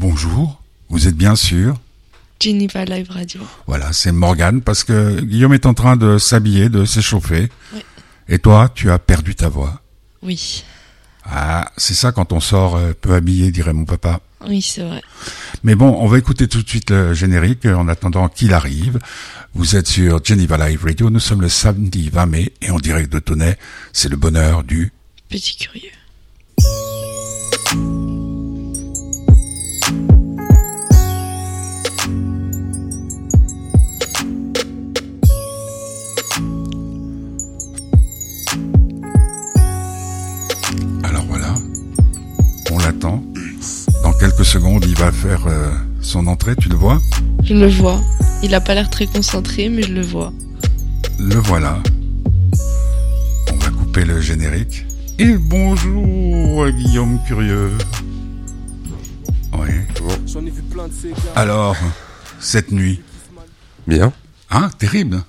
Bonjour, vous êtes bien sûr Geneva Live Radio. Voilà, c'est Morgane, parce que Guillaume est en train de s'habiller, de s'échauffer. Oui. Et toi, tu as perdu ta voix. Oui. Ah, c'est ça quand on sort peu habillé, dirait mon papa. Oui, c'est vrai. Mais bon, on va écouter tout de suite le générique en attendant qu'il arrive. Vous êtes sur Geneva Live Radio, nous sommes le samedi 20 mai et en direct de Tonnet, c'est le bonheur du Petit Curieux. Alors voilà, on l'attend. Dans quelques secondes, il va faire son entrée, tu le vois ? Je le vois. Il n'a pas l'air très concentré, mais je le vois. Le voilà. On va couper le générique. Et bonjour, Guillaume Curieux. Oui. J'en ai vu plein de ces gars. Alors, cette nuit. Bien. Hein, terrible.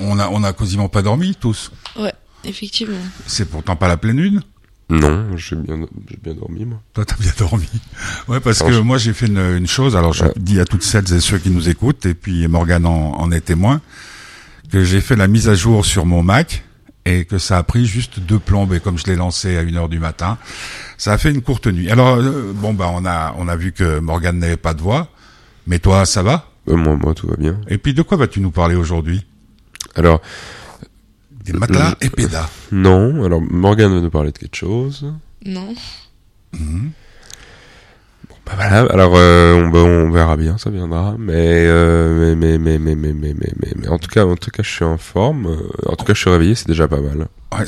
On a quasiment pas dormi, tous. Ouais, effectivement. C'est pourtant pas la pleine lune. Non, j'ai bien dormi, moi. Toi, t'as bien dormi. Ouais, parce que moi, j'ai fait une chose. Alors, je dis à toutes celles et ceux qui nous écoutent, et puis Morgan en est témoin, que j'ai fait la mise à jour sur mon Mac, et que ça a pris juste 2 plombes, et comme je l'ai lancé à 1h du matin, ça a fait une courte nuit. Alors, on a vu que Morgan n'avait pas de voix, mais toi, ça va? Moi, tout va bien. Et puis, de quoi vas-tu nous parler aujourd'hui? Alors... Des matelas et pédas. Non, alors Morgane va nous parler de quelque chose. Non. Mmh. Bon, bah voilà, alors on verra bien, ça viendra. Mais en tout cas, je suis en forme. En tout cas, je suis réveillé, c'est déjà pas mal. Ouais,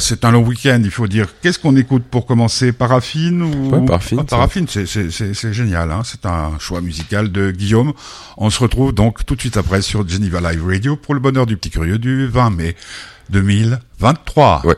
c'est un long week-end, il faut dire. Qu'est-ce qu'on écoute pour commencer? Paraffine ou... Ouais, Paraffine, c'est génial, hein. C'est un choix musical de Guillaume. On se retrouve donc tout de suite après sur Geneva Live Radio pour le bonheur du petit curieux du 20 mai 2023. Ouais.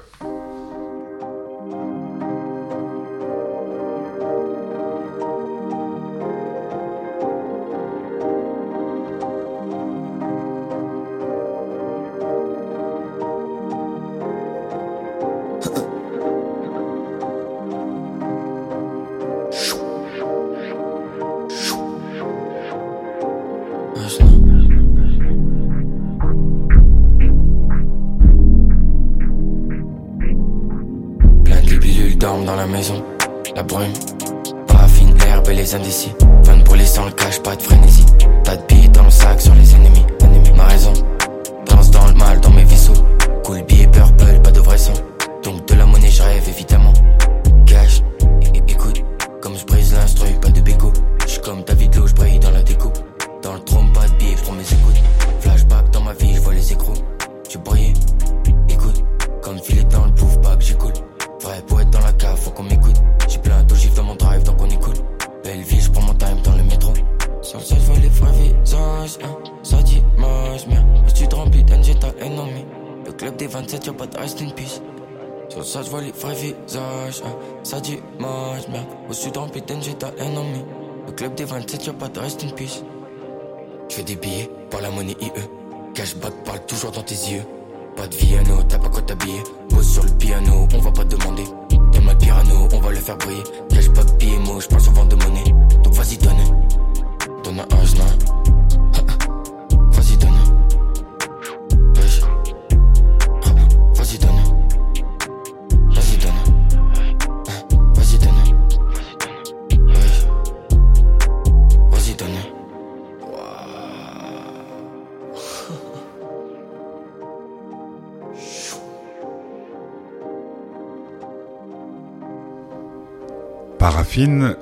Paraffine,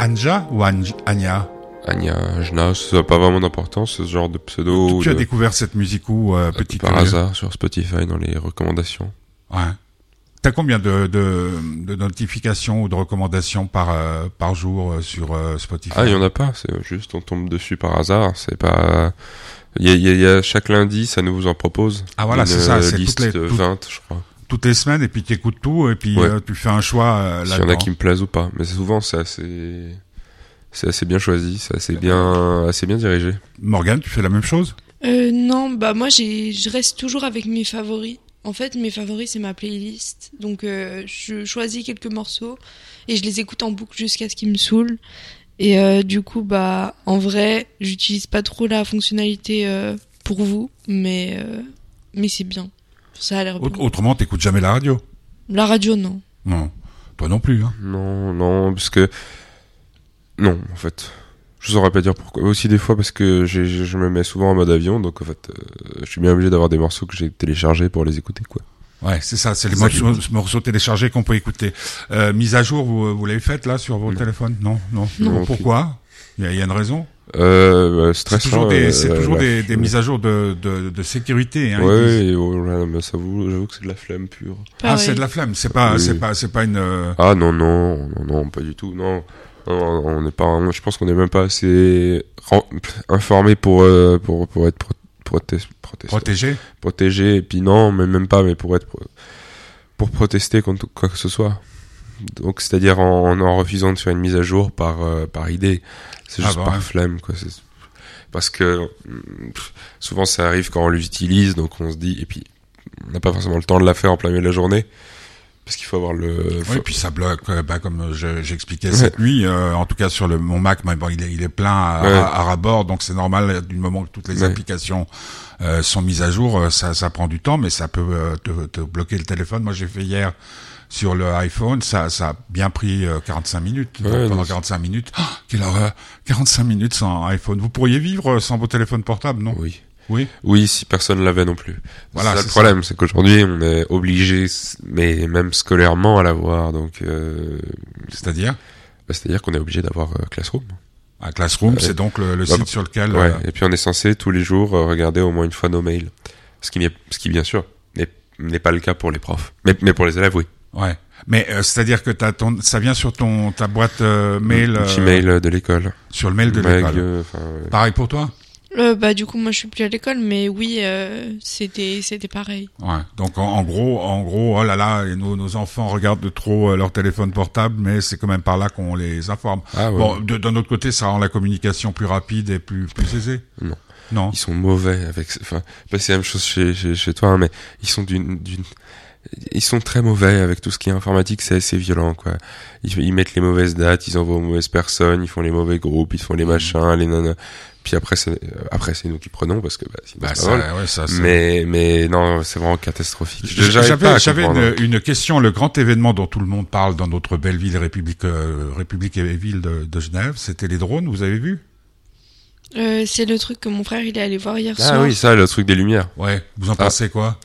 Anja ou Anya? Anya, Jna, ça n'a pas vraiment d'importance, ce genre de pseudo. Tu as découvert cette musique où, petit Par curieux. Hasard, sur Spotify, dans les recommandations. Ouais. T'as combien de notifications ou de recommandations par jour sur Spotify? Ah, il n'y en a pas, c'est juste on tombe dessus par hasard, c'est pas... Il y a chaque lundi, ça nous en propose. Ah voilà, c'est ça, c'est toutes les... 20, je crois. Toutes les semaines, et puis t'écoutes tout, et puis ouais. Tu fais un choix là-dedans. S'il y en a qui me plaisent ou pas, mais souvent c'est assez bien choisi, c'est assez bien dirigé. Morgane, tu fais la même chose ? Non, bah moi je reste toujours avec mes favoris. En fait, mes favoris c'est ma playlist, donc je choisis quelques morceaux et je les écoute en boucle jusqu'à ce qu'ils me saoulent. Et du coup, bah, en vrai, j'utilise pas trop la fonctionnalité pour vous, mais c'est bien. Ça a l'air bien. Autrement, t'écoutes jamais la radio ? La radio, non. Non. Toi non plus, hein. Non, parce que... Non, en fait. Je saurais pas dire pourquoi. Aussi, des fois, parce que je me mets souvent en mode avion, donc en fait, je suis bien obligé d'avoir des morceaux que j'ai téléchargés pour les écouter, quoi. Ouais, c'est ça, c'est les morceaux téléchargés qu'on peut écouter. Mise à jour, vous l'avez faite, là, sur vos téléphones ? Non. Pourquoi ? Il y a une raison ? Stress, c'est toujours des mises à jour de sécurité, hein. Mais ça j'avoue que c'est de la flemme pure. Pareil. Ah, c'est de la flemme, c'est pas une... Ah, non, pas du tout, non, on n'est pas, je pense qu'on n'est même pas assez informé pour être protégé, et puis non, mais même pas, mais pour protester contre quoi que ce soit. Donc, c'est-à-dire en refusant de faire une mise à jour par idée. C'est juste par flemme, quoi. Parce que souvent ça arrive quand on l'utilise, donc on se dit, et puis on n'a pas forcément le temps de la faire en plein milieu de la journée. Parce qu'il faut avoir le... Oui, puis ça bloque, comme j'expliquais cette nuit, en tout cas sur mon Mac, mais bon, il est plein à ras-bord, donc c'est normal, du moment que toutes les applications sont mises à jour, ça prend du temps, mais ça peut te bloquer le téléphone. Moi, j'ai fait hier sur le iPhone, ça a bien pris 45 minutes. Ouais, pendant 45 minutes, quelle horreur, 45 minutes sans iPhone. Vous pourriez vivre sans vos téléphones portables, non ? Oui, si personne l'avait non plus. Voilà, c'est ça le problème, c'est qu'aujourd'hui on est obligé, mais même scolairement, à l'avoir. Donc, c'est-à-dire ? C'est-à-dire qu'on est obligé d'avoir Classroom. Ah, Classroom, c'est donc le site sur lequel. Ouais. Et puis on est censé tous les jours regarder au moins une fois nos mails, ce qui bien sûr n'est pas le cas pour les profs, mais pour les élèves, oui. Ouais. Mais c'est-à-dire que ça vient sur ta boîte mail. Gmail de l'école. Sur le mail de l'école. Pareil pour toi ? Du coup, moi, je suis plus à l'école, mais oui, c'était pareil. Ouais. Donc, en gros, oh là là, nos enfants regardent de trop leur téléphone portable, mais c'est quand même par là qu'on les informe. Ah, ouais. Bon, d'un autre côté, ça rend la communication plus rapide et plus aisée. Non. Ils sont mauvais avec, enfin, pas c'est la même chose chez toi, hein, mais ils sont ils sont très mauvais avec tout ce qui est informatique, c'est assez violent, quoi. Ils mettent les mauvaises dates, ils envoient aux mauvaises personnes, ils font les mauvais groupes, ils font les machins, les nanas. Puis après c'est nous qui prenons, parce que c'est pas mal. Ouais, mais non, c'est vraiment catastrophique. J'avais une question, le grand événement dont tout le monde parle dans notre belle ville République et ville de Genève, c'était les drones, vous avez vu ? C'est le truc que mon frère il est allé voir hier soir. Ah oui, ça, le truc des lumières. Ouais, vous en pensez quoi ?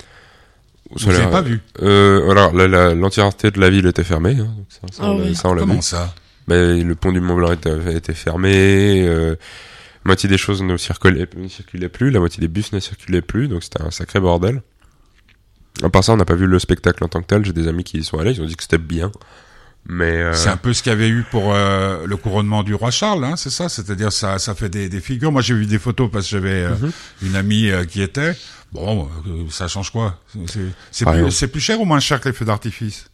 Vous l'avez pas vu. Alors, l'entièreté de la ville était fermée. Hein, ça, on l'a vu. Comment ça ? Mais le pont du Mont-Blanc était fermé. La moitié des choses ne circulaient plus. La moitié des bus ne circulaient plus. Donc, c'était un sacré bordel. À part ça, on n'a pas vu le spectacle en tant que tel. J'ai des amis qui y sont allés. Ils ont dit que c'était bien. Mais c'est un peu ce qu'il y avait eu pour le couronnement du roi Charles, hein, c'est ça, c'est-à-dire ça fait des figures. Moi j'ai vu des photos parce que j'avais une amie qui était. Bon, ça change quoi ? C'est plus cher ou moins cher que les feux d'artifice ?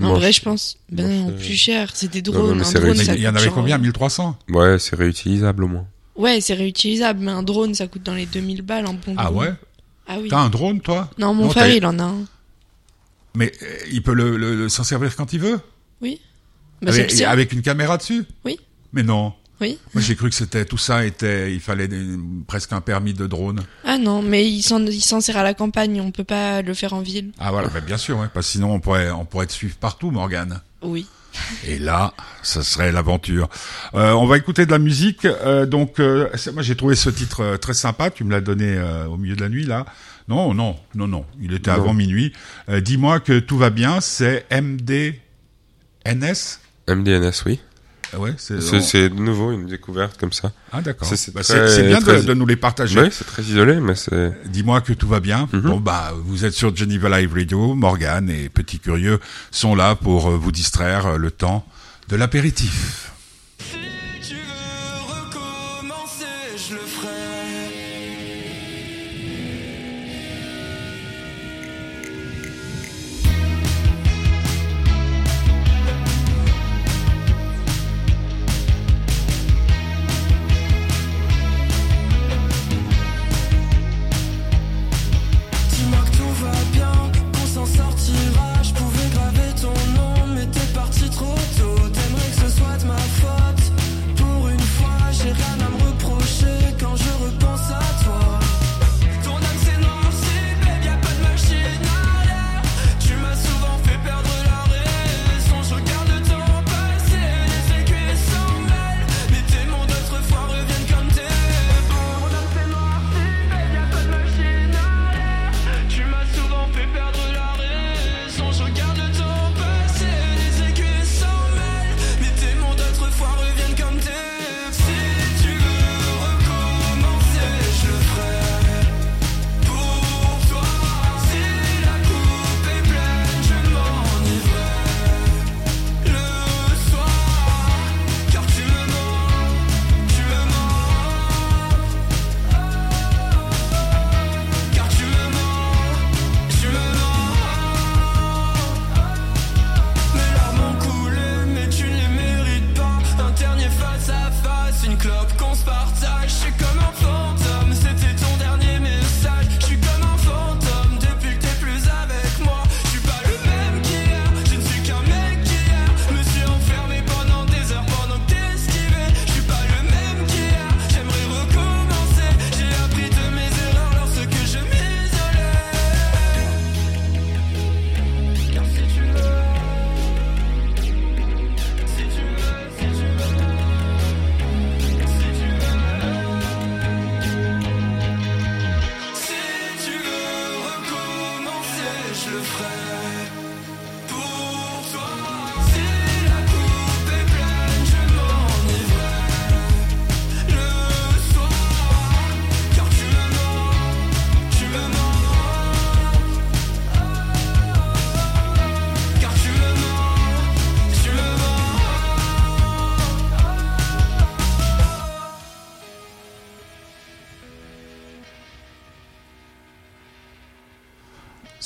En vrai, je pense. Non, plus cher. C'est des drones. Non, un drone, il y en avait combien ? 1300 ? Ouais, c'est réutilisable au moins. Ouais, c'est réutilisable, mais un drone ça coûte dans les 2000 balles en bon. Ah ouais ? Ah oui. T'as un drone toi ? Non, mon frère il en a un. Mais il peut s'en servir quand il veut ? Oui. Bah, avec une caméra dessus ? Oui. Mais non. Oui. Moi, j'ai cru que il fallait presque un permis de drone. Ah non, mais il s'en sert à la campagne, on peut pas le faire en ville. Ah voilà, bah, bien sûr, ouais, parce que sinon on pourrait te suivre partout, Morgane. Oui. Et là, ça serait l'aventure. On va écouter de la musique. Moi, j'ai trouvé ce titre très sympa. Tu me l'as donné au milieu de la nuit, là. Non. Il était avant minuit. Dis-moi que tout va bien. C'est MDNS, oui. Ouais, c'est de nouveau une découverte comme ça. Ah d'accord. C'est bien de nous les partager. Oui, c'est très isolé, mais c'est... Dis-moi que tout va bien. Mm-hmm. Bon bah, vous êtes sur Geneva Live Radio, Morgan et Petit Curieux sont là pour vous distraire le temps de l'apéritif. Si tu veux recommencer, je le ferai. Je pouvais graver ton nom, mais t'es parti trop tôt. T'aimerais que ce soit de ma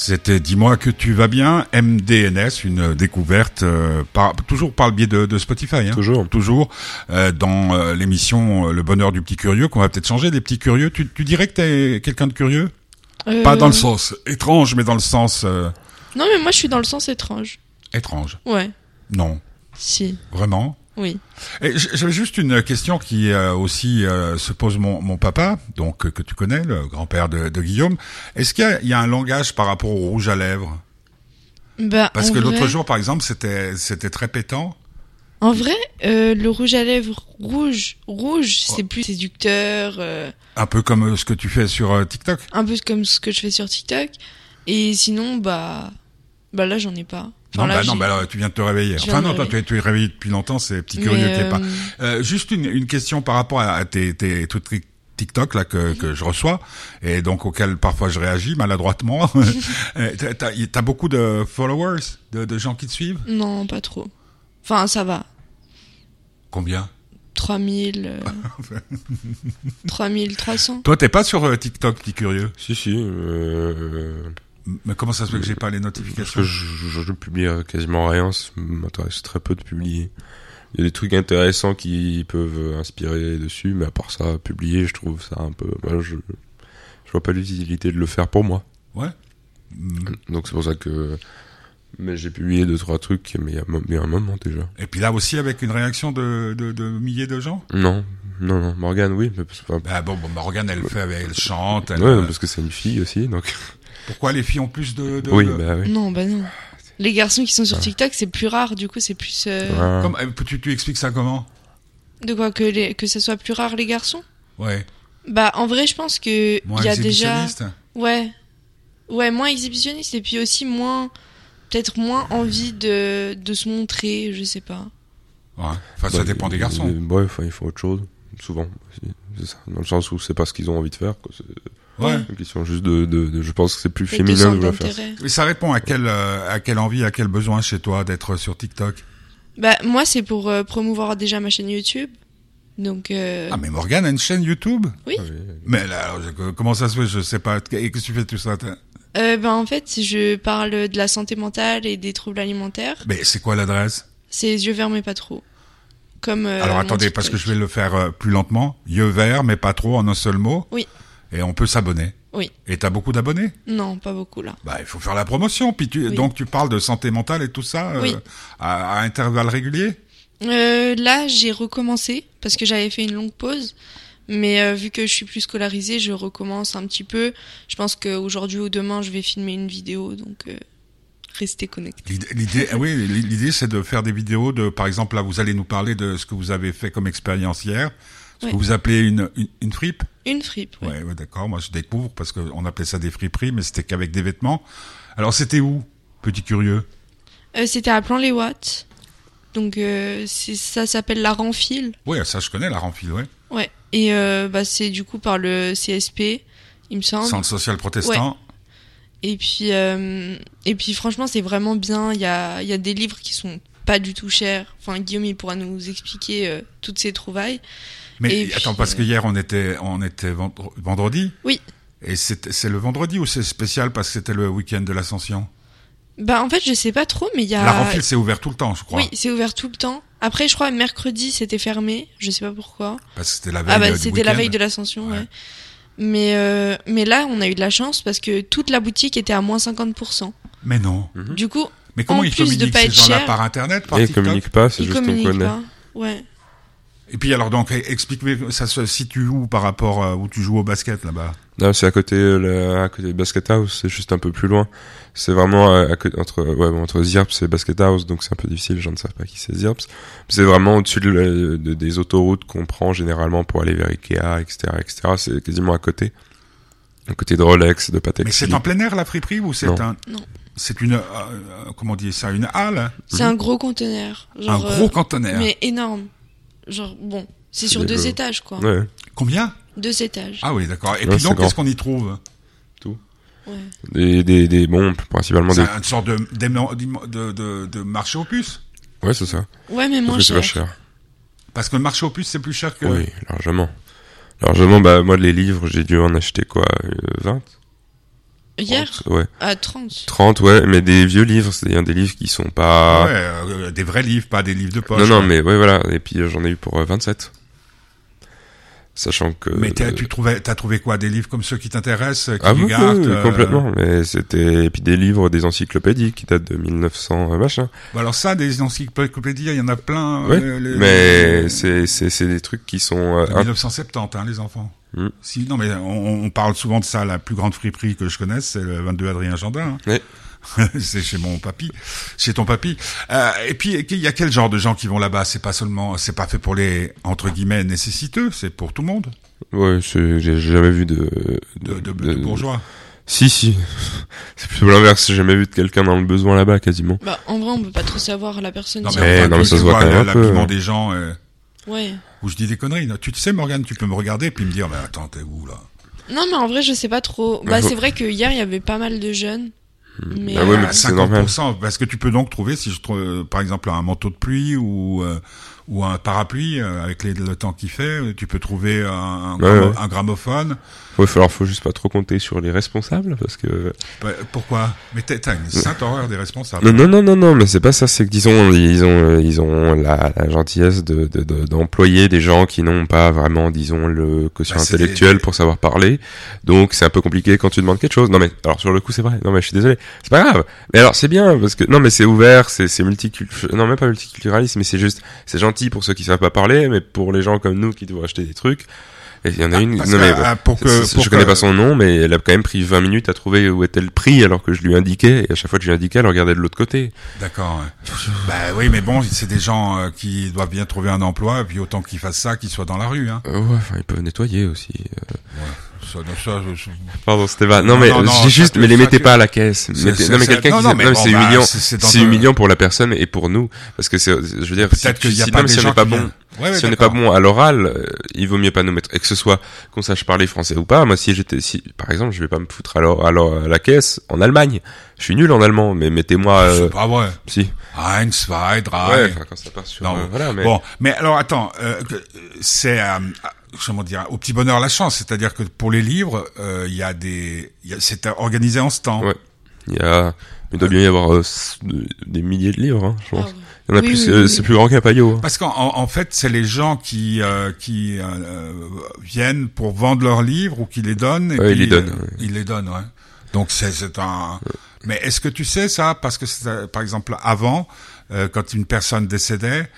C'était « Dis-moi que tu vas bien », MDNS, une découverte, toujours par le biais de Spotify. Hein, toujours. Dans l'émission « Le Bonheur du Petit Curieux », qu'on va peut-être changer, des petits curieux. Tu dirais que t'es quelqu'un de curieux ? Pas dans le sens étrange, mais dans le sens... Non, mais moi, je suis dans le sens étrange. Étrange ? Ouais. Non. Si. Vraiment ? Oui. Et j'avais juste une question qui aussi se pose mon papa, donc que tu connais, le grand-père de Guillaume. Est-ce qu'il y a un langage par rapport au rouge à lèvres ? Bah, parce que l'autre jour, par exemple, c'était très pétant. En vrai, le rouge à lèvres rouge, c'est plus séducteur. Un peu comme ce que tu fais sur TikTok. Un peu comme ce que je fais sur TikTok. Et sinon, bah là, j'en ai pas. Non, voilà, alors, tu viens de te réveiller. Enfin, non, toi, tu es réveillé depuis longtemps, c'est petit curieux qui est pas. Juste une question par rapport à tes trucs TikTok, là, que je reçois, et donc auquel parfois je réagis maladroitement. T'as beaucoup de followers, de gens qui te suivent? Non, pas trop. Enfin, ça va. Combien? 3300. Toi, t'es pas sur TikTok, petit curieux? Si. Mais comment ça se fait que j'ai pas les notifications ? Parce que je publie quasiment rien, ça m'intéresse très peu de publier. Il y a des trucs intéressants qui peuvent inspirer dessus, mais à part ça, publier, je trouve ça un peu... Bah, je vois pas l'utilité de le faire pour moi. Ouais. Donc c'est pour ça que... Mais j'ai publié 2-3 trucs, mais il y a un moment déjà. Et puis là aussi, avec une réaction de milliers de gens ? Non, Morgane, oui. Mais, enfin, Morgane, elle fait avec, elle chante. Elle... Ouais, parce que c'est une fille aussi, donc... Pourquoi les filles ont plus de... Oui, oui. Non. Les garçons qui sont sur TikTok, c'est plus rare, du coup, c'est plus... Tu expliques ça comment ? De quoi ? Que ce soit plus rare, les garçons ? Ouais. Bah, en vrai, je pense que... Moins y a exhibitionniste déjà... Ouais, moins exhibitionniste, et puis aussi moins... Peut-être moins envie de se montrer, je sais pas. Ouais, ça dépend des garçons. Ouais, il faut autre chose, souvent, aussi. C'est ça. Dans le sens où c'est pas ce qu'ils ont envie de faire, quoi. Ouais. Une question juste de je pense que c'est plus féminin de la faire. Mais ça répond à quelle envie, à quel besoin chez toi d'être sur TikTok ? Bah moi c'est pour promouvoir déjà ma chaîne YouTube. Donc Ah mais Morgane a une chaîne YouTube ? Oui. Mais là comment ça se fait ? Je sais pas. Et qu'est-ce que tu fais tout ça ? En fait, je parle de la santé mentale et des troubles alimentaires. Mais c'est quoi l'adresse ? C'est yeux verts mais pas trop. Comme Alors attendez parce que je vais le faire plus lentement. Yeux verts mais pas trop en un seul mot. Oui. Et on peut s'abonner. Oui. Et t'as beaucoup d'abonnés ? Non, pas beaucoup, là. Bah, il faut faire la promotion. Puis donc, tu parles de santé mentale et tout ça à intervalles réguliers ? Là, j'ai recommencé parce que j'avais fait une longue pause. Mais vu que je suis plus scolarisée, je recommence un petit peu. Je pense qu'aujourd'hui ou demain, je vais filmer une vidéo. Donc, restez connectés. L'idée, c'est de faire des vidéos de... Par exemple, là, vous allez nous parler de ce que vous avez fait comme expérience hier. Ce que vous appelez une fripe ? Une fripe, oui. Ouais, d'accord. Moi, je découvre parce qu'on appelait ça des friperies, mais c'était qu'avec des vêtements. Alors, c'était où, petit curieux ? C'était à Plan-les-Watts. Donc, ça s'appelle La Rinfila. Oui, ça, je connais, La Rinfila, ouais. Ouais. Et c'est du coup par le CSP, il me semble. Centre social protestant. Ouais. Et puis, franchement, c'est vraiment bien. Il y a des livres qui sont pas du tout chers. Enfin, Guillaume, il pourra nous expliquer toutes ces trouvailles. Mais attends, parce que hier, on était vendredi. Oui. Et c'est le vendredi ou c'est spécial parce que c'était le week-end de l'Ascension ? En fait, je sais pas trop, mais il y a... La Rinfila, c'est ouvert tout le temps, je crois. Oui, c'est ouvert tout le temps. Après, je crois, mercredi, c'était fermé. Je sais pas pourquoi. Parce que c'était la veille du week-end. C'était la veille de l'Ascension, ouais. Mais là, on a eu de la chance parce que toute la boutique était à moins 50%. Mais non. Du coup, mais comment en ils plus de pas être cher... Par Internet, par TikTok ? Ils communiquent pas, c'est juste qu'on connaît. Ouais. Et puis alors donc explique-moi, ça se situe où par rapport où tu joues au basket là-bas ? Non, c'est à côté de Basket House, c'est juste un peu plus loin. C'est vraiment entre Zirps et Basket House, donc c'est un peu difficile, je ne sais pas qui c'est Zirps. C'est vraiment au-dessus des autoroutes qu'on prend généralement pour aller vers IKEA, etc. C'est quasiment à côté de Rolex, de Patek. Mais c'est en plein air la friperie ou c'est Non. C'est une comment on dit ça, une halle ? C'est un gros conteneur. Un gros conteneur. Mais énorme. Genre, bon, c'est sur 2 étages, quoi. Ouais. Combien ? 2 étages. Ah oui, d'accord. Et puis donc, qu'est-ce qu'on y trouve ? Tout. Ouais. Principalement c'est des... C'est une sorte de marché aux puces ? Ouais, c'est ça. Ouais, mais moins cher. Parce que le marché aux puces, c'est plus cher que... Oui, largement. Moi, les livres, j'ai dû en acheter, 20 Hier ouais. À 30. 30, ouais, mais des vieux livres, c'est-à-dire des livres qui sont pas... Ouais, des vrais livres, pas des livres de poche. Non, mais ouais, voilà. Et puis j'en ai eu pour 27. Sachant que... Mais t'as trouvé quoi? Des livres comme ceux qui t'intéressent qui complètement. Mais c'était... Et puis des livres, des encyclopédies qui datent de 1900, machin. Bah alors ça, des encyclopédies, il y en a plein. Ouais. Mais c'est des trucs qui sont... 1970, hein, les enfants. Si, non, mais on parle souvent de ça. La plus grande friperie que je connaisse, c'est le 22 Adrien Gendin. Hein. Oui. C'est chez mon papy, chez ton papy. Et puis, il y a quel genre de gens qui vont là-bas? C'est pas fait pour les, entre guillemets, nécessiteux. C'est pour tout le monde. Ouais, j'ai jamais vu de bourgeois. Si. C'est plutôt l'inverse. J'ai jamais vu de quelqu'un dans le besoin là-bas, quasiment. Bah, en vrai, on peut pas trop savoir la personne. Non, mais ça se voit quand même un peu. L'habillement des gens, ouais. Où je dis des conneries. Tu sais, Morgane, tu peux me regarder et puis me dire, mais attends, t'es où là? Non, mais en vrai, je sais pas trop. Bah, c'est vrai que hier, il y avait pas mal de jeunes. Mais ah ouais, mais 50%, parce que tu peux donc trouver, si je trouve, par exemple, un manteau de pluie ou un parapluie, avec le temps qu'il fait, tu peux trouver un gramophone. Ouais, faut juste pas trop compter sur les responsables, parce que... Bah, pourquoi? Mais t'as une sainte horreur des responsables. Non, mais c'est pas ça, c'est que disons, ils ont la gentillesse d'employer des gens qui n'ont pas vraiment, disons, le quotient intellectuel pour savoir parler. Donc, c'est un peu compliqué quand tu demandes quelque chose. Non, mais, alors, sur le coup, c'est vrai. Non, mais je suis désolé. C'est pas grave. Mais alors, c'est bien, parce que, non, mais c'est ouvert, c'est multiculturel. Non, même pas multiculturaliste, mais c'est juste, c'est gentil pour ceux qui savent pas parler, mais pour les gens comme nous qui doivent acheter des trucs. Et il y en a une, je connais pas son nom, mais elle a quand même pris 20 minutes à trouver où était le prix, alors que je lui indiquais, et à chaque fois que je lui indiquais, elle regardait de l'autre côté. D'accord. Bah oui, mais bon, c'est des gens qui doivent bien trouver un emploi, et puis autant qu'ils fassent ça, qu'ils soient dans la rue, hein. Ouais, enfin, ils peuvent nettoyer aussi. Pardon, c'était pas. Non, mais les mettez pas à la caisse. C'est humiliant. C'est humiliant pour la personne et pour nous, parce que c'est, je veux dire, si on n'est pas bon, si on n'est pas bon à l'oral, il vaut mieux pas nous mettre, et que ce soit qu'on sache parler français ou pas. Moi, si par exemple, je vais pas me foutre à la caisse en Allemagne. Je suis nul en allemand, mais mettez-moi. C'est pas vrai. Si. Eins, zwei, drei. Ouais, quand ça part sur. Voilà, mais. Bon, mais alors attends, c'est. Comment dire, au petit bonheur la chance, c'est-à-dire que pour les livres, c'est organisé en stand. Ouais. Il doit bien y avoir des milliers de livres, hein, je pense. Il y en a plus, c'est plus grand qu'un paillot. Hein. Parce qu'en fait, c'est les gens qui viennent pour vendre leurs livres ou qui les donnent. Et puis, ils les donnent. Ils les donnent, ouais. Donc c'est un. Ouais. Mais est-ce que tu sais ça? Parce que par exemple, avant, quand une personne décédait,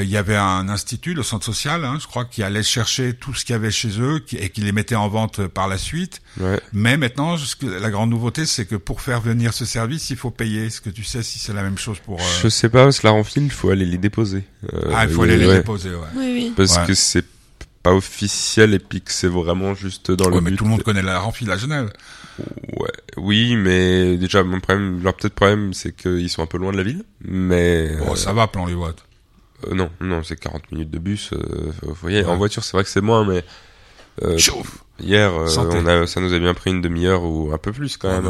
il y avait un institut, le centre social, hein, je crois, qui allait chercher tout ce qu'il y avait chez eux et qui les mettait en vente par la suite. Ouais. Mais maintenant, la grande nouveauté, c'est que pour faire venir ce service, il faut payer. Est-ce que tu sais si c'est la même chose pour... Je sais pas, parce que la Rinfila, il faut aller les déposer. Il faut aller les déposer, ouais. Oui. Parce que c'est pas officiel et puis que c'est vraiment juste dans le but. Mais tout le monde connaît la Rinfila à Genève. Ouais, oui, mais déjà, leur problème, c'est qu'ils sont un peu loin de la ville. Mais... Bon, ça va, Plan-les-Watts. Non, c'est 40 minutes de bus. Vous voyez, en voiture, c'est vrai que c'est moins, mais hier, ça nous a bien pris une demi-heure ou un peu plus quand même.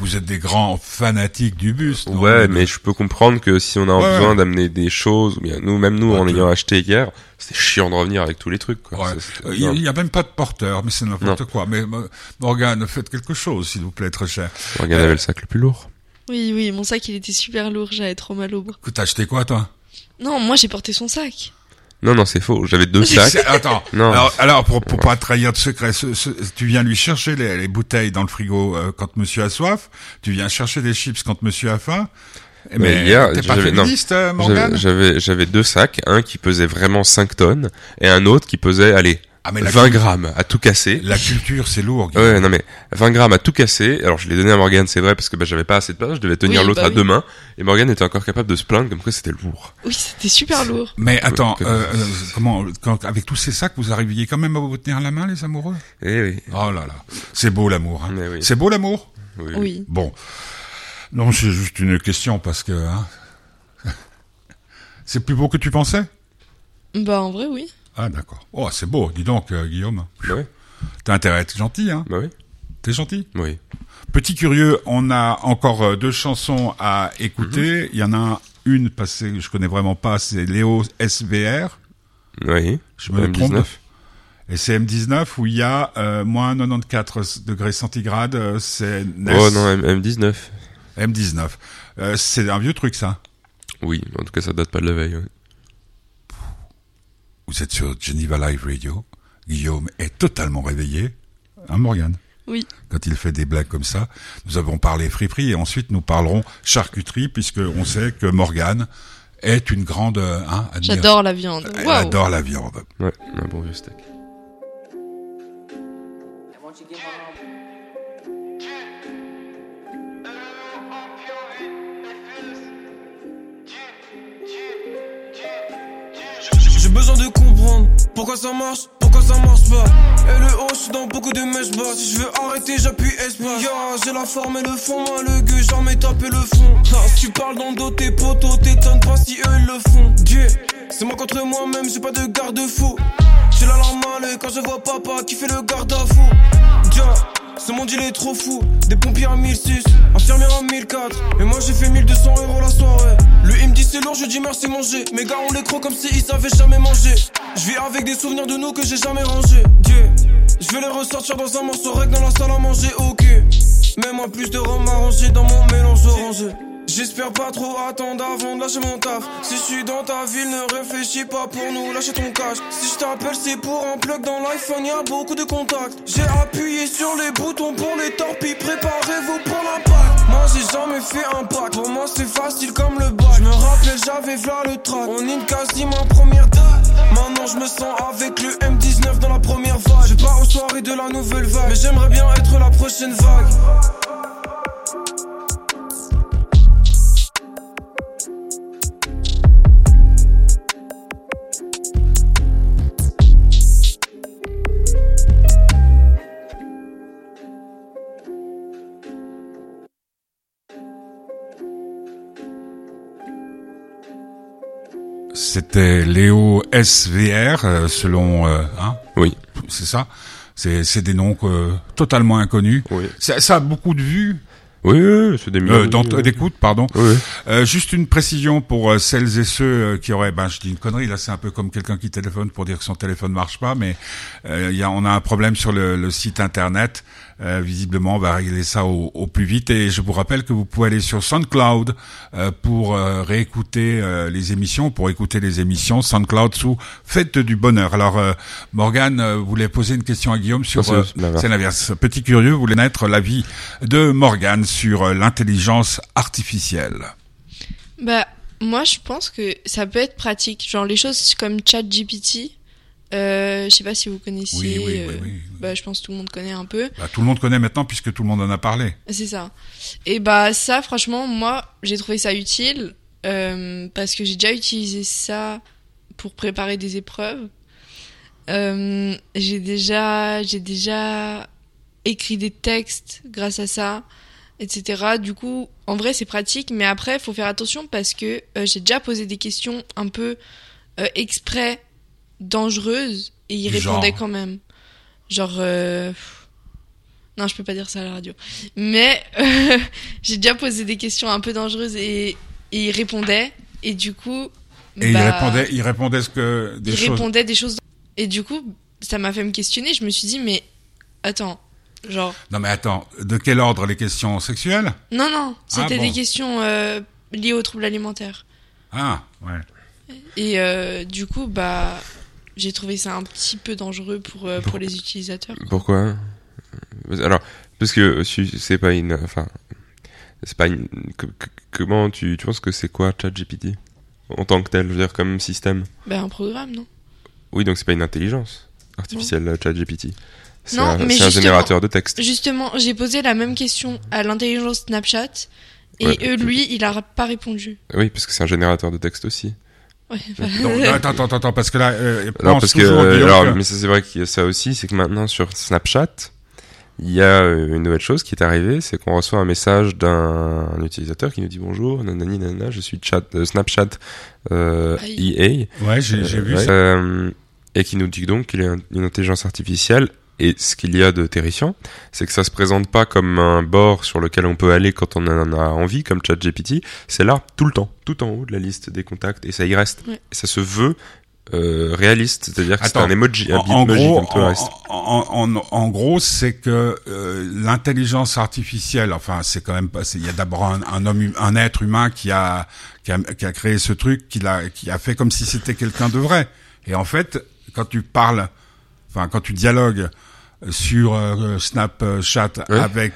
Vous êtes des grands fanatiques du bus. Ouais, mais je peux comprendre que si on a besoin d'amener des choses, ou bien nous, en ayant acheté hier, c'était chiant de revenir avec tous les trucs. Quoi. Ouais. Il y a même pas de porteur, mais c'est n'importe quoi. Mais Morgane, faites quelque chose, s'il vous plaît, très cher. Morgane avait le sac le plus lourd. Oui, mon sac, il était super lourd, j'avais trop mal au bras. T'as acheté quoi, toi? Non, moi j'ai porté son sac. Non, c'est faux. J'avais 2 sacs. Attends. Non. Alors pour pas trahir de secret, tu viens lui chercher les bouteilles dans le frigo quand monsieur a soif. Tu viens chercher des chips quand monsieur a faim. Mais hier, t'es pas féministe, Morgane. J'avais 2 sacs, un qui pesait vraiment 5 tonnes et un autre qui pesait 20 grammes à tout casser. La culture, c'est lourd. Ouais, non mais 20 grammes à tout casser. Alors je l'ai donné à Morgane, c'est vrai, parce que j'avais pas assez de place, je devais tenir l'autre à 2 mains. Et Morgane était encore capable de se plaindre comme quoi c'était lourd. Oui, c'était super lourd. Mais attends, avec tous ces sacs, vous arriviez quand même à vous tenir la main, les amoureux? Eh oui. Oh là là, c'est beau l'amour. Hein. Oui. C'est beau l'amour. Oui. Bon, non, c'est juste une question parce que c'est plus beau que tu pensais. Bah en vrai, oui. Ah, d'accord. Oh, c'est beau. Dis donc, Guillaume. Bah oui. T'as intérêt à être gentil, hein? Bah oui. T'es gentil? Oui. Petit curieux, on a encore 2 chansons à écouter. Il y en a une passée que je connais vraiment pas, c'est Léo SVR. Oui. Je me trompe. Et c'est M19 où il y a moins 94 degrés centigrades, c'est Ness. Oh non, M19. M19. C'est un vieux truc, ça. Oui, en tout cas, ça date pas de la veille. Ouais. Vous êtes sur Geneva Live Radio. Guillaume est totalement réveillé. Hein, Morgane ? Oui. Quand il fait des blagues comme ça. Nous avons parlé friperie et ensuite nous parlerons charcuterie, puisqu'on sait que Morgane est une grande... Hein, j'adore la viande. Elle wow. Adore la viande. Ouais, un bon vieux steak. J'ai besoin de comprendre pourquoi ça marche pas. Et le haut, je suis dans beaucoup de mèches bas. Si je veux arrêter, j'appuie espace. J'ai la forme et le fond, moi le gueux, jamais tapé le fond. Si tu parles dans le dos, tes potos t'étonnes pas si eux ils le font. Dieu, c'est moi contre moi-même, j'ai pas de garde-fou. J'ai la larme à l'œil quand je vois papa qui fait le garde-à-fou. Dieu, ce monde il est trop fou. Des pompiers à 1006, infirmières à 1004. Et moi j'ai fait 1200 € la soirée. Lui il me dit c'est lourd, je dis merci manger. Mes gars on les croit comme si ils savaient jamais manger. Je vis avec des souvenirs de nous que j'ai jamais rangés. Dieu, je vais les ressortir dans un morceau rec dans la salle à manger. Ok, mais moi plus de rhum arrangé dans mon mélange orangé. J'espère pas trop attendre avant de lâcher mon taf. Si je suis dans ta ville, ne réfléchis pas pour nous lâcher ton cash. Si je t'appelle, c'est pour un plug dans l'iPhone, y'a beaucoup de contacts. J'ai appuyé sur les boutons pour les torpilles, préparez-vous pour l'impact. Moi j'ai jamais fait un pack, pour moi c'est facile comme le bac. Je me rappelle, j'avais v'là le track, on in quasi ma première date. Maintenant je me sens avec le M19 dans la première vague. Je pars aux soirées de la nouvelle vague, mais j'aimerais bien être la prochaine vague. C'était Léo SVR, selon... hein, oui. C'est ça. C'est des noms totalement inconnus. Oui. Ça a beaucoup de vues. Oui, c'est des millions d'écoutes, pardon. Oui. Juste une précision pour celles et ceux qui auraient... Ben, je dis une connerie, là, c'est un peu comme quelqu'un qui téléphone pour dire que son téléphone marche pas, mais on a un problème sur le site internet. Visiblement, on va régler ça au plus vite. Et je vous rappelle que vous pouvez aller sur SoundCloud pour réécouter les émissions, SoundCloud sous Fête du Bonheur. Alors, Morgane voulait poser une question à Guillaume sur... c'est l'inverse. Petit Curieux voulait naître l'avis de Morgane sur l'intelligence artificielle. Bah, moi, je pense que ça peut être pratique. Genre, les choses comme ChatGPT... je sais pas si vous connaissiez. Oui. Bah, je pense que tout le monde connaît un peu. Bah, tout le monde connaît maintenant puisque tout le monde en a parlé. C'est ça. Et bah, ça, franchement, moi, j'ai trouvé ça utile, parce que j'ai déjà utilisé ça pour préparer des épreuves. J'ai déjà écrit des textes grâce à ça, etc. Du coup, en vrai, c'est pratique, mais après, faut faire attention parce que j'ai déjà posé des questions un peu exprès dangereuse et il répondait quand même. Genre non, je peux pas dire ça à la radio. Mais j'ai déjà posé des questions un peu dangereuses et il répondait et du coup il répondait ce que des il choses. Répondait des choses et du coup, ça m'a fait me questionner, je me suis dit mais attends, genre non mais attends, de quel ordre les questions sexuelles ? Non, c'était des questions liées aux troubles alimentaires. Ah, ouais. Et du coup, bah j'ai trouvé ça un petit peu dangereux pour les utilisateurs. Pourquoi ? Alors, parce que c'est pas une. Comment tu penses que c'est quoi ChatGPT en tant que tel, je veux dire comme système ? Ben un programme, non ? Oui, donc c'est pas une intelligence artificielle ChatGPT. C'est un générateur de texte. Justement, j'ai posé la même question à l'intelligence Snapchat et il a pas répondu. Oui, parce que c'est un générateur de texte aussi. Ouais, voilà. Attends, parce que là, mais ça c'est vrai qu'il y a ça aussi, c'est que maintenant sur Snapchat, il y a une nouvelle chose qui est arrivée, c'est qu'on reçoit un message d'un utilisateur qui nous dit bonjour, nanani nanana, je suis Snapchat EA. Ouais, j'ai vu ça. Et qui nous dit donc qu'il y a une intelligence artificielle. Et ce qu'il y a de terrifiant, c'est que ça se présente pas comme un bord sur lequel on peut aller quand on en a envie, comme ChatGPT. C'est là, tout le temps, tout en haut de la liste des contacts, et ça y reste. Ouais. Et ça se veut réaliste, c'est-à-dire que c'est un emoji, un bitmoji comme tout le reste. En gros, c'est que l'intelligence artificielle, enfin, c'est quand même pas, il y a d'abord un être humain qui a créé ce truc, qui a fait comme si c'était quelqu'un de vrai. Et en fait, quand tu parles, enfin, quand tu dialogues sur Snapchat avec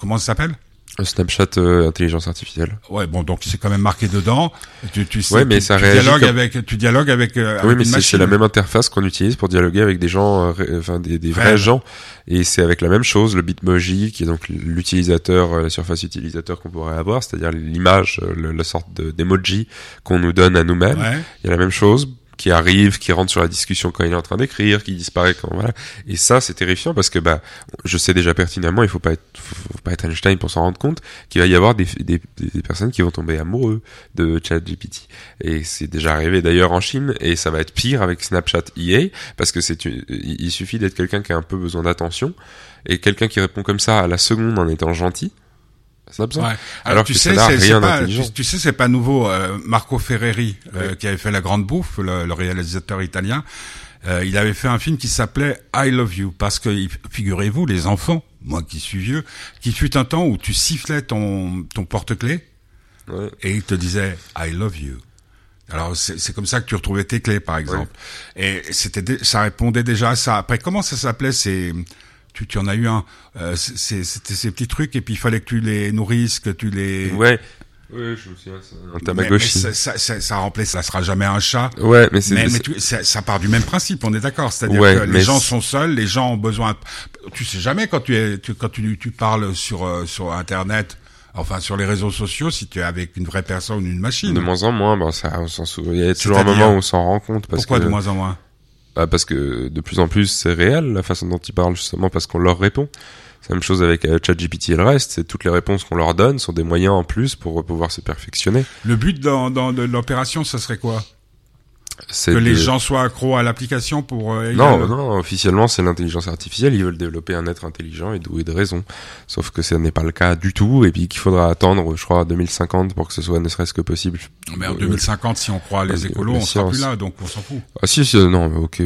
comment ça s'appelle? Snapchat intelligence artificielle. Ouais, bon, donc c'est quand même marqué dedans. Tu sais, ouais, mais ça réagit. Tu dialogues avec. Oui, mais c'est la même interface qu'on utilise pour dialoguer avec des gens, des vrais gens. Et c'est avec la même chose, le bitmoji, qui est donc l'utilisateur, la surface utilisateur qu'on pourrait avoir, c'est-à-dire l'image, la sorte d'emoji qu'on nous donne à nous-mêmes. Ouais. Il y a la même chose qui arrive, qui rentre sur la discussion quand il est en train d'écrire, qui disparaît quand voilà. Et ça, c'est terrifiant parce que je sais déjà pertinemment, il faut pas être Einstein pour s'en rendre compte qu'il va y avoir des personnes qui vont tomber amoureux de ChatGPT. Et c'est déjà arrivé d'ailleurs en Chine, et ça va être pire avec Snapchat IA parce que il suffit d'être quelqu'un qui a un peu besoin d'attention, et quelqu'un qui répond comme ça à la seconde en étant gentil. Ouais. Alors tu sais, c'est pas nouveau. Marco Ferreri, qui avait fait La Grande Bouffe, le réalisateur italien, il avait fait un film qui s'appelait I Love You, parce que figurez-vous, les enfants, moi qui suis vieux, qu'il fut un temps où tu sifflais ton porte-clés et il te disait I Love You. Alors c'est comme ça que tu retrouvais tes clés, par exemple. Ouais. Et ça répondait déjà à ça. Après, comment ça s'appelait tu en as eu un, c'était ces petits trucs, et puis il fallait que tu les nourrisses, que tu les... Ouais, je me souviens, un Tamagotchi. Mais ça remplace, ça sera jamais un chat. Ouais, mais ça part du même principe, on est d'accord. C'est-à-dire que les gens sont seuls, les gens ont besoin... Tu sais jamais quand tu parles sur Internet... Enfin, sur les réseaux sociaux, si tu es avec une vraie personne ou une machine. De moins en moins, on s'en souvient. Il y a toujours un moment où on s'en rend compte. Pourquoi de moins en moins? Parce que de plus en plus c'est réel la façon dont ils parlent, justement parce qu'on leur répond. C'est la même chose avec ChatGPT et le reste, c'est toutes les réponses qu'on leur donne sont des moyens en plus pour pouvoir se perfectionner. Le but de l'opération, ça serait quoi? C'est que les gens soient accros à l'application pour... Non, officiellement c'est l'intelligence artificielle, ils veulent développer un être intelligent et doué de raison, sauf que ce n'est pas le cas du tout, et puis qu'il faudra attendre, je crois, 2050 pour que ce soit ne serait-ce que possible. Mais en 2050, si on croit les écolos, on sera plus là, donc on s'en fout. Ah si, non, ok,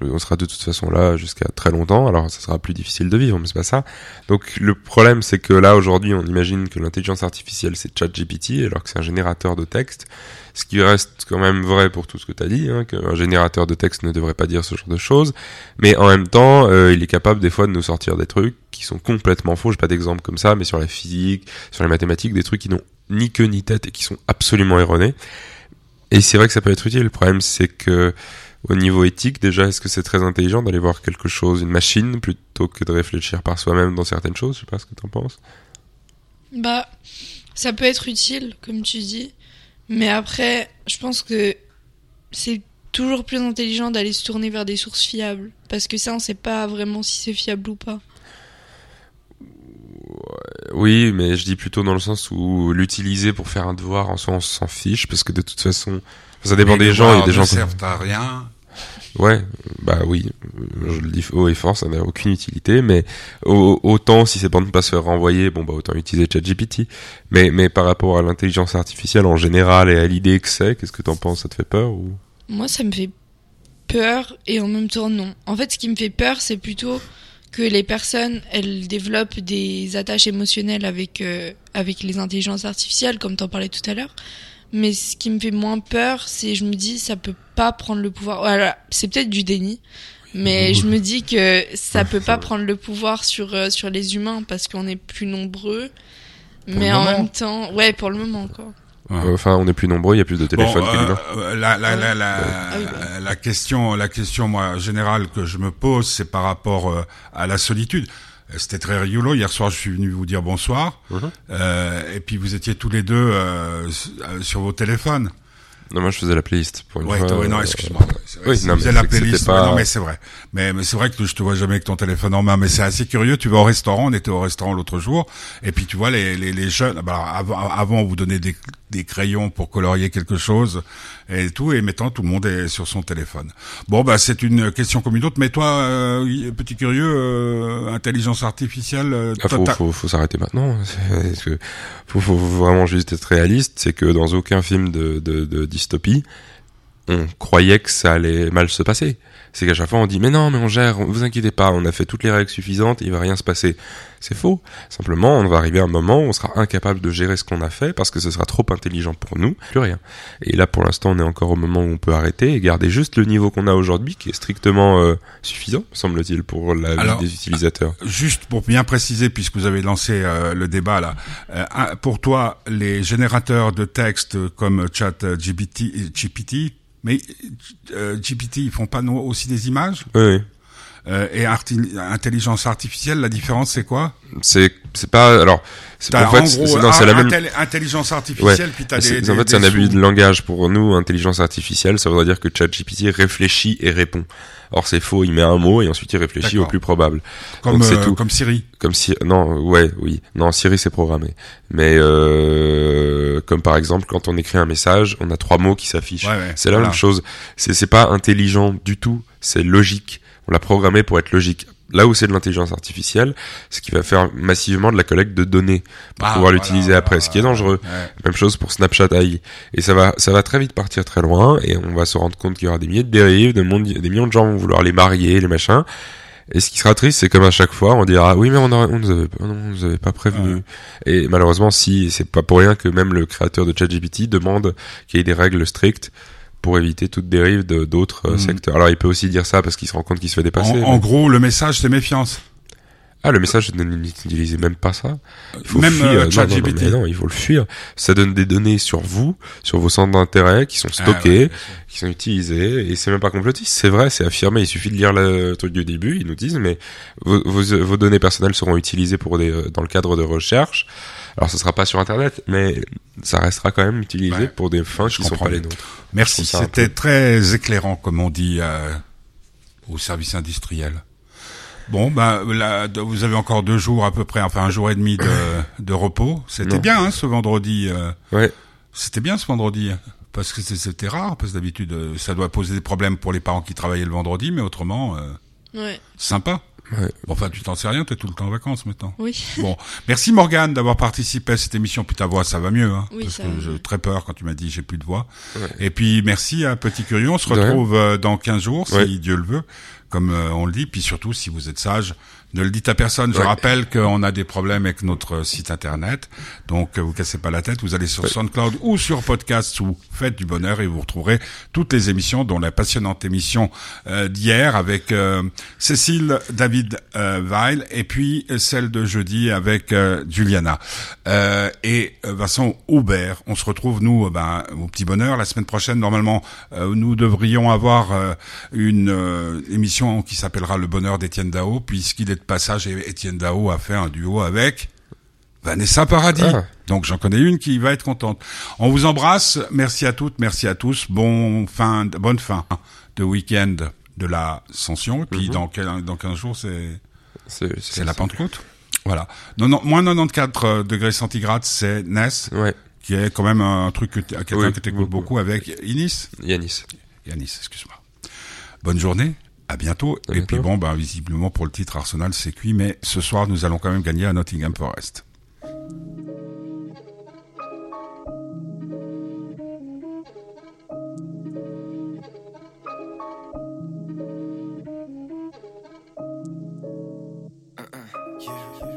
on sera de toute façon là jusqu'à très longtemps, alors ça sera plus difficile de vivre, mais c'est pas ça. Donc le problème, c'est que là, aujourd'hui, on imagine que l'intelligence artificielle, c'est ChatGPT, alors que c'est un générateur de texte, ce qui reste quand même vrai pour tout ce que t'as dit, qu'un générateur de texte ne devrait pas dire ce genre de choses, mais en même temps, il est capable des fois de nous sortir des trucs qui sont complètement faux. J'ai pas d'exemple comme ça, mais sur la physique, sur les mathématiques, des trucs qui n'ont ni queue ni tête et qui sont absolument erronés. Et c'est vrai que ça peut être utile. Le problème, c'est que au niveau éthique, déjà, est-ce que c'est très intelligent d'aller voir quelque chose, une machine, plutôt que de réfléchir par soi-même dans certaines choses? Je sais pas ce que t'en penses. Ça peut être utile, comme tu dis. Mais après, je pense que c'est toujours plus intelligent d'aller se tourner vers des sources fiables. Parce que ça, on ne sait pas vraiment si c'est fiable ou pas. Oui, mais je dis plutôt dans le sens où l'utiliser pour faire un devoir, en soi, on s'en fiche. Parce que de toute façon, ça dépend des gens. Il y a des gens qui ne servent à rien. Ouais, oui, je le dis haut et fort, ça n'a aucune utilité, mais autant si c'est pour ne pas se faire renvoyer, autant utiliser ChatGPT. Mais par rapport à l'intelligence artificielle en général et à l'idée que c'est, qu'est-ce que t'en penses? Ça te fait peur ou... Moi, ça me fait peur et en même temps non. En fait, ce qui me fait peur, c'est plutôt que les personnes, elles développent des attaches émotionnelles avec les intelligences artificielles, comme t'en parlais tout à l'heure. Mais ce qui me fait moins peur, c'est je me dis ça peut pas prendre le pouvoir. Voilà, c'est peut-être du déni, mais je me dis que ça peut pas prendre le pouvoir sur les humains parce qu'on est plus nombreux. Mais en même temps, ouais, pour le moment quoi. Enfin, on est plus nombreux, il y a plus de téléphones que d'humains. La question moi générale que je me pose, c'est par rapport à la solitude. C'était très rigolo. Hier soir, je suis venu vous dire bonsoir. Et puis, vous étiez tous les deux sur vos téléphones. Non, moi, je faisais la playlist. Pour une fois. Toi, non, excuse-moi. Faisais la playlist. Pas... Non, mais c'est vrai. Mais c'est vrai que je te vois jamais avec ton téléphone en main. Mais c'est assez curieux. Tu vas au restaurant. On était au restaurant l'autre jour. Et puis, tu vois, les jeunes... Avant, on vous donnait des crayons pour colorier quelque chose et tout. Et maintenant, tout le monde est sur son téléphone. C'est une question comme une autre. Mais toi, petit curieux, intelligence artificielle... faut s'arrêter maintenant. Faut vraiment juste être réaliste. C'est que dans aucun film de dystopie, on croyait que ça allait mal se passer. C'est qu'à chaque fois on dit mais non, mais on gère, vous inquiétez pas, on a fait toutes les règles suffisantes, il va rien se passer. C'est faux. Simplement, on va arriver à un moment où on sera incapable de gérer ce qu'on a fait parce que ce sera trop intelligent pour nous, plus rien. Et là pour l'instant, on est encore au moment où on peut arrêter et garder juste le niveau qu'on a aujourd'hui qui est strictement suffisant, semble-t-il, pour la vie des utilisateurs. Juste pour bien préciser, puisque vous avez lancé le débat là, pour toi, les générateurs de textes comme ChatGPT, mais GPT, ils font pas aussi des images ? Oui. Et intelligence artificielle, la différence c'est quoi ? C'est pas, alors c'est en fait, gros, c'est la même intelligence artificielle, ouais. Puis t'as des, en fait c'est un abus de langage pour nous. Intelligence artificielle, ça voudrait dire que ChatGPT réfléchit et répond. Or c'est faux, il met un mot et ensuite il réfléchit au plus probable. Comme donc, c'est tout. Comme Siri. Siri c'est programmé. Mais comme par exemple quand on écrit un message, on a 3 mots qui s'affichent. Ouais, c'est la même chose. C'est pas intelligent du tout, c'est logique. On l'a programmé pour être logique. Là où c'est de l'intelligence artificielle, c'est qu'il va faire massivement de la collecte de données pour pouvoir l'utiliser après, ce qui est dangereux. Ouais. Même chose pour Snapchat AI. Et ça va très vite partir très loin et on va se rendre compte qu'il y aura des milliers de dérives, des millions de gens vont vouloir les marier, les machins. Et ce qui sera triste, c'est comme à chaque fois, on dira oui mais on nous avait pas prévenu. Ouais. Et malheureusement, si, c'est pas pour rien que même le créateur de ChatGPT demande qu'il y ait des règles strictes pour éviter toute dérive d'autres secteurs. Alors, il peut aussi dire ça parce qu'il se rend compte qu'il se fait dépasser. En gros, le message, c'est méfiance. Ah, le message, n'utilisez même pas ça. Il faut même fuir. ChatGPT. Non, il faut le fuir. Ça donne des données sur vous, sur vos centres d'intérêt, qui sont stockés, qui sont utilisés, et c'est même pas complotiste. C'est vrai, c'est affirmé. Il suffit de lire le truc du début. Ils nous disent, mais vos données personnelles seront utilisées dans le cadre de recherche. Alors, ce sera pas sur Internet, mais ça restera quand même utilisé pour des fins qui sont pas les nôtres. Merci. C'était très éclairant, comme on dit, au service industriel. Bon, là, vous avez encore 2 jours à peu près, enfin 1 jour et demi de repos. C'était bien, hein, ce vendredi. Ouais. C'était bien ce vendredi, parce que c'était rare, parce que d'habitude, ça doit poser des problèmes pour les parents qui travaillaient le vendredi, mais autrement, sympa. Ouais. Bon, enfin, tu t'en sais rien, t'es tout le temps en vacances maintenant. Oui. Bon, merci Morgane d'avoir participé à cette émission. Puis ta voix, ça va mieux, hein, oui, parce que j'ai très peur quand tu m'as dit j'ai plus de voix. Ouais. Et puis merci à Petit Curieux. On se retrouve dans 15 jours, si Dieu le veut, comme on le dit. Puis surtout, si vous êtes sage, ne le dites à personne. Je rappelle qu'on a des problèmes avec notre site internet, donc vous cassez pas la tête. Vous allez sur SoundCloud ou sur podcast ou Faites du Bonheur et vous retrouverez toutes les émissions, dont la passionnante émission d'hier avec Cécile, David Weil, et puis celle de jeudi avec Juliana et Vincent Aubert. On se retrouve nous au Petit Bonheur la semaine prochaine. Normalement, nous devrions avoir une émission qui s'appellera Le Bonheur d'Étienne Dao, puisqu'il est de passage et Étienne Dao a fait un duo avec Vanessa Paradis. Ah. Donc j'en connais une qui va être contente. On vous embrasse, merci à toutes, merci à tous, bonne fin de week-end de l'Ascension, et puis dans 15 jours c'est la Pentecôte. Voilà. Moins 94 degrés centigrades, c'est Ness, qui est quand même un truc quelqu'un que t'écoutes beaucoup avec Yanis, excuse-moi. Bonne journée. À bientôt. Et puis visiblement pour le titre, Arsenal c'est cuit, mais ce soir nous allons quand même gagner à Nottingham Forest.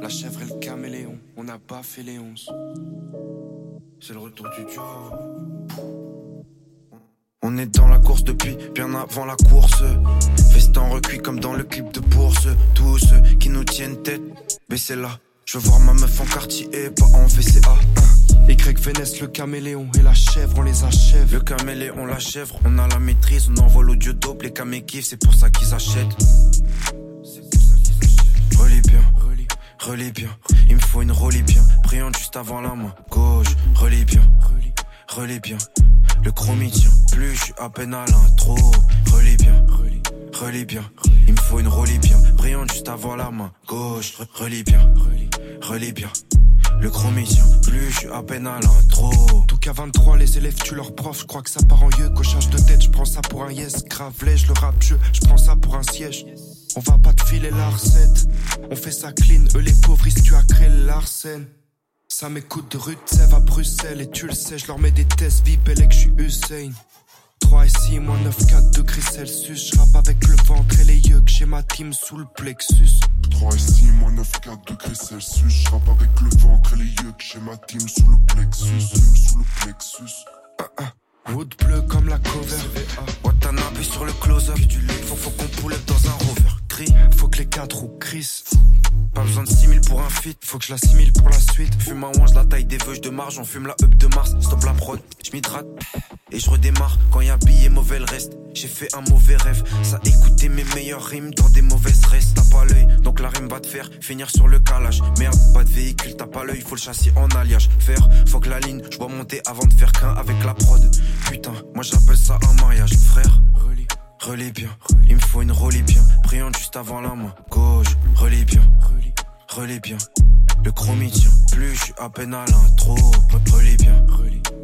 La chèvre et le caméléon, on n'a pas fait les 11. C'est le retour du duo. On est dans la course depuis bien avant la course. Veston recuit comme dans le clip de Bourse. Tous ceux qui nous tiennent tête, baissez là. Je veux voir ma meuf en quartier et pas en VCA. Y Vénès, le caméléon et la chèvre, on les achève. Le caméléon, la chèvre, on a la maîtrise. On envoie l'audio dope, les camés kiffent, c'est pour ça qu'ils achètent. Relis bien, relis bien. Il me faut une relis bien, brillante juste avant la main gauche. Relis bien, relis bien. Le chromie tient plus, je suis à peine à l'intro. Relis bien, relis bien. Il me faut une relis bien, brillante juste avant la main gauche. Relis bien, relis bien. Le chromie tient plus, je suis à peine à l'intro. Tout qu'à 23, les élèves tuent leur prof. Je crois que ça part en yeux, cochage de tête. Je prends ça pour un yes, gravelet, je le rappe, je prends ça pour un siège. On va pas te filer la recette. On fait ça clean, eux les pauvres, ils se tuent à créer l'arsène. Ça m'écoute de rue de Sèvres à Bruxelles et tu le sais, je leur mets des tests VIP et que je suis Hussein. 3 et 6, moins 9, 4 degrés Celsius. Je rappe avec le ventre et les yeux que j'ai ma team sous le plexus. 3 et 6, moins 9, 4 degrés Celsius. Je rappe avec le ventre et les yeux que j'ai ma team sous le plexus. Sous le plexus. Wood bleu comme la cover. Watanabe sur le close-up. Faut qu'on pull up dans un rover gris. Faut que les 4 roues crissent. Pas besoin de 6000 pour un fit, faut que je l'assimile pour la suite. Fume un ouange, la taille des veuches de marge, on fume la up de Mars. Stop la prod, je m'hydrate et je redémarre. Quand y'a billet mauvais le reste, j'ai fait un mauvais rêve. Ça écoutait mes meilleures rimes dans des mauvaises restes. T'as pas l'œil, donc la rime va te faire finir sur le calage. Merde, pas de véhicule, t'as pas l'œil, faut le châssis en alliage. Faire, faut que la ligne, je dois monter avant de faire qu'un avec la prod. Putain, moi j'appelle ça un mariage, frère. Relis bien, il me faut une relis bien. Brillante juste avant la main gauche. Relis bien, relis bien. Le chromie tient plus, je suis à peine à l'intro. Relis bien,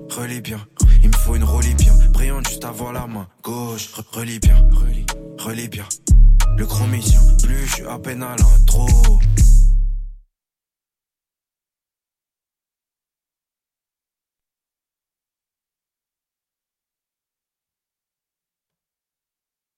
relis bien. Il me faut une relis bien. Brillante juste avant la main gauche. Relis bien, relis bien. Le chromie tient plus, je suis à peine à l'intro.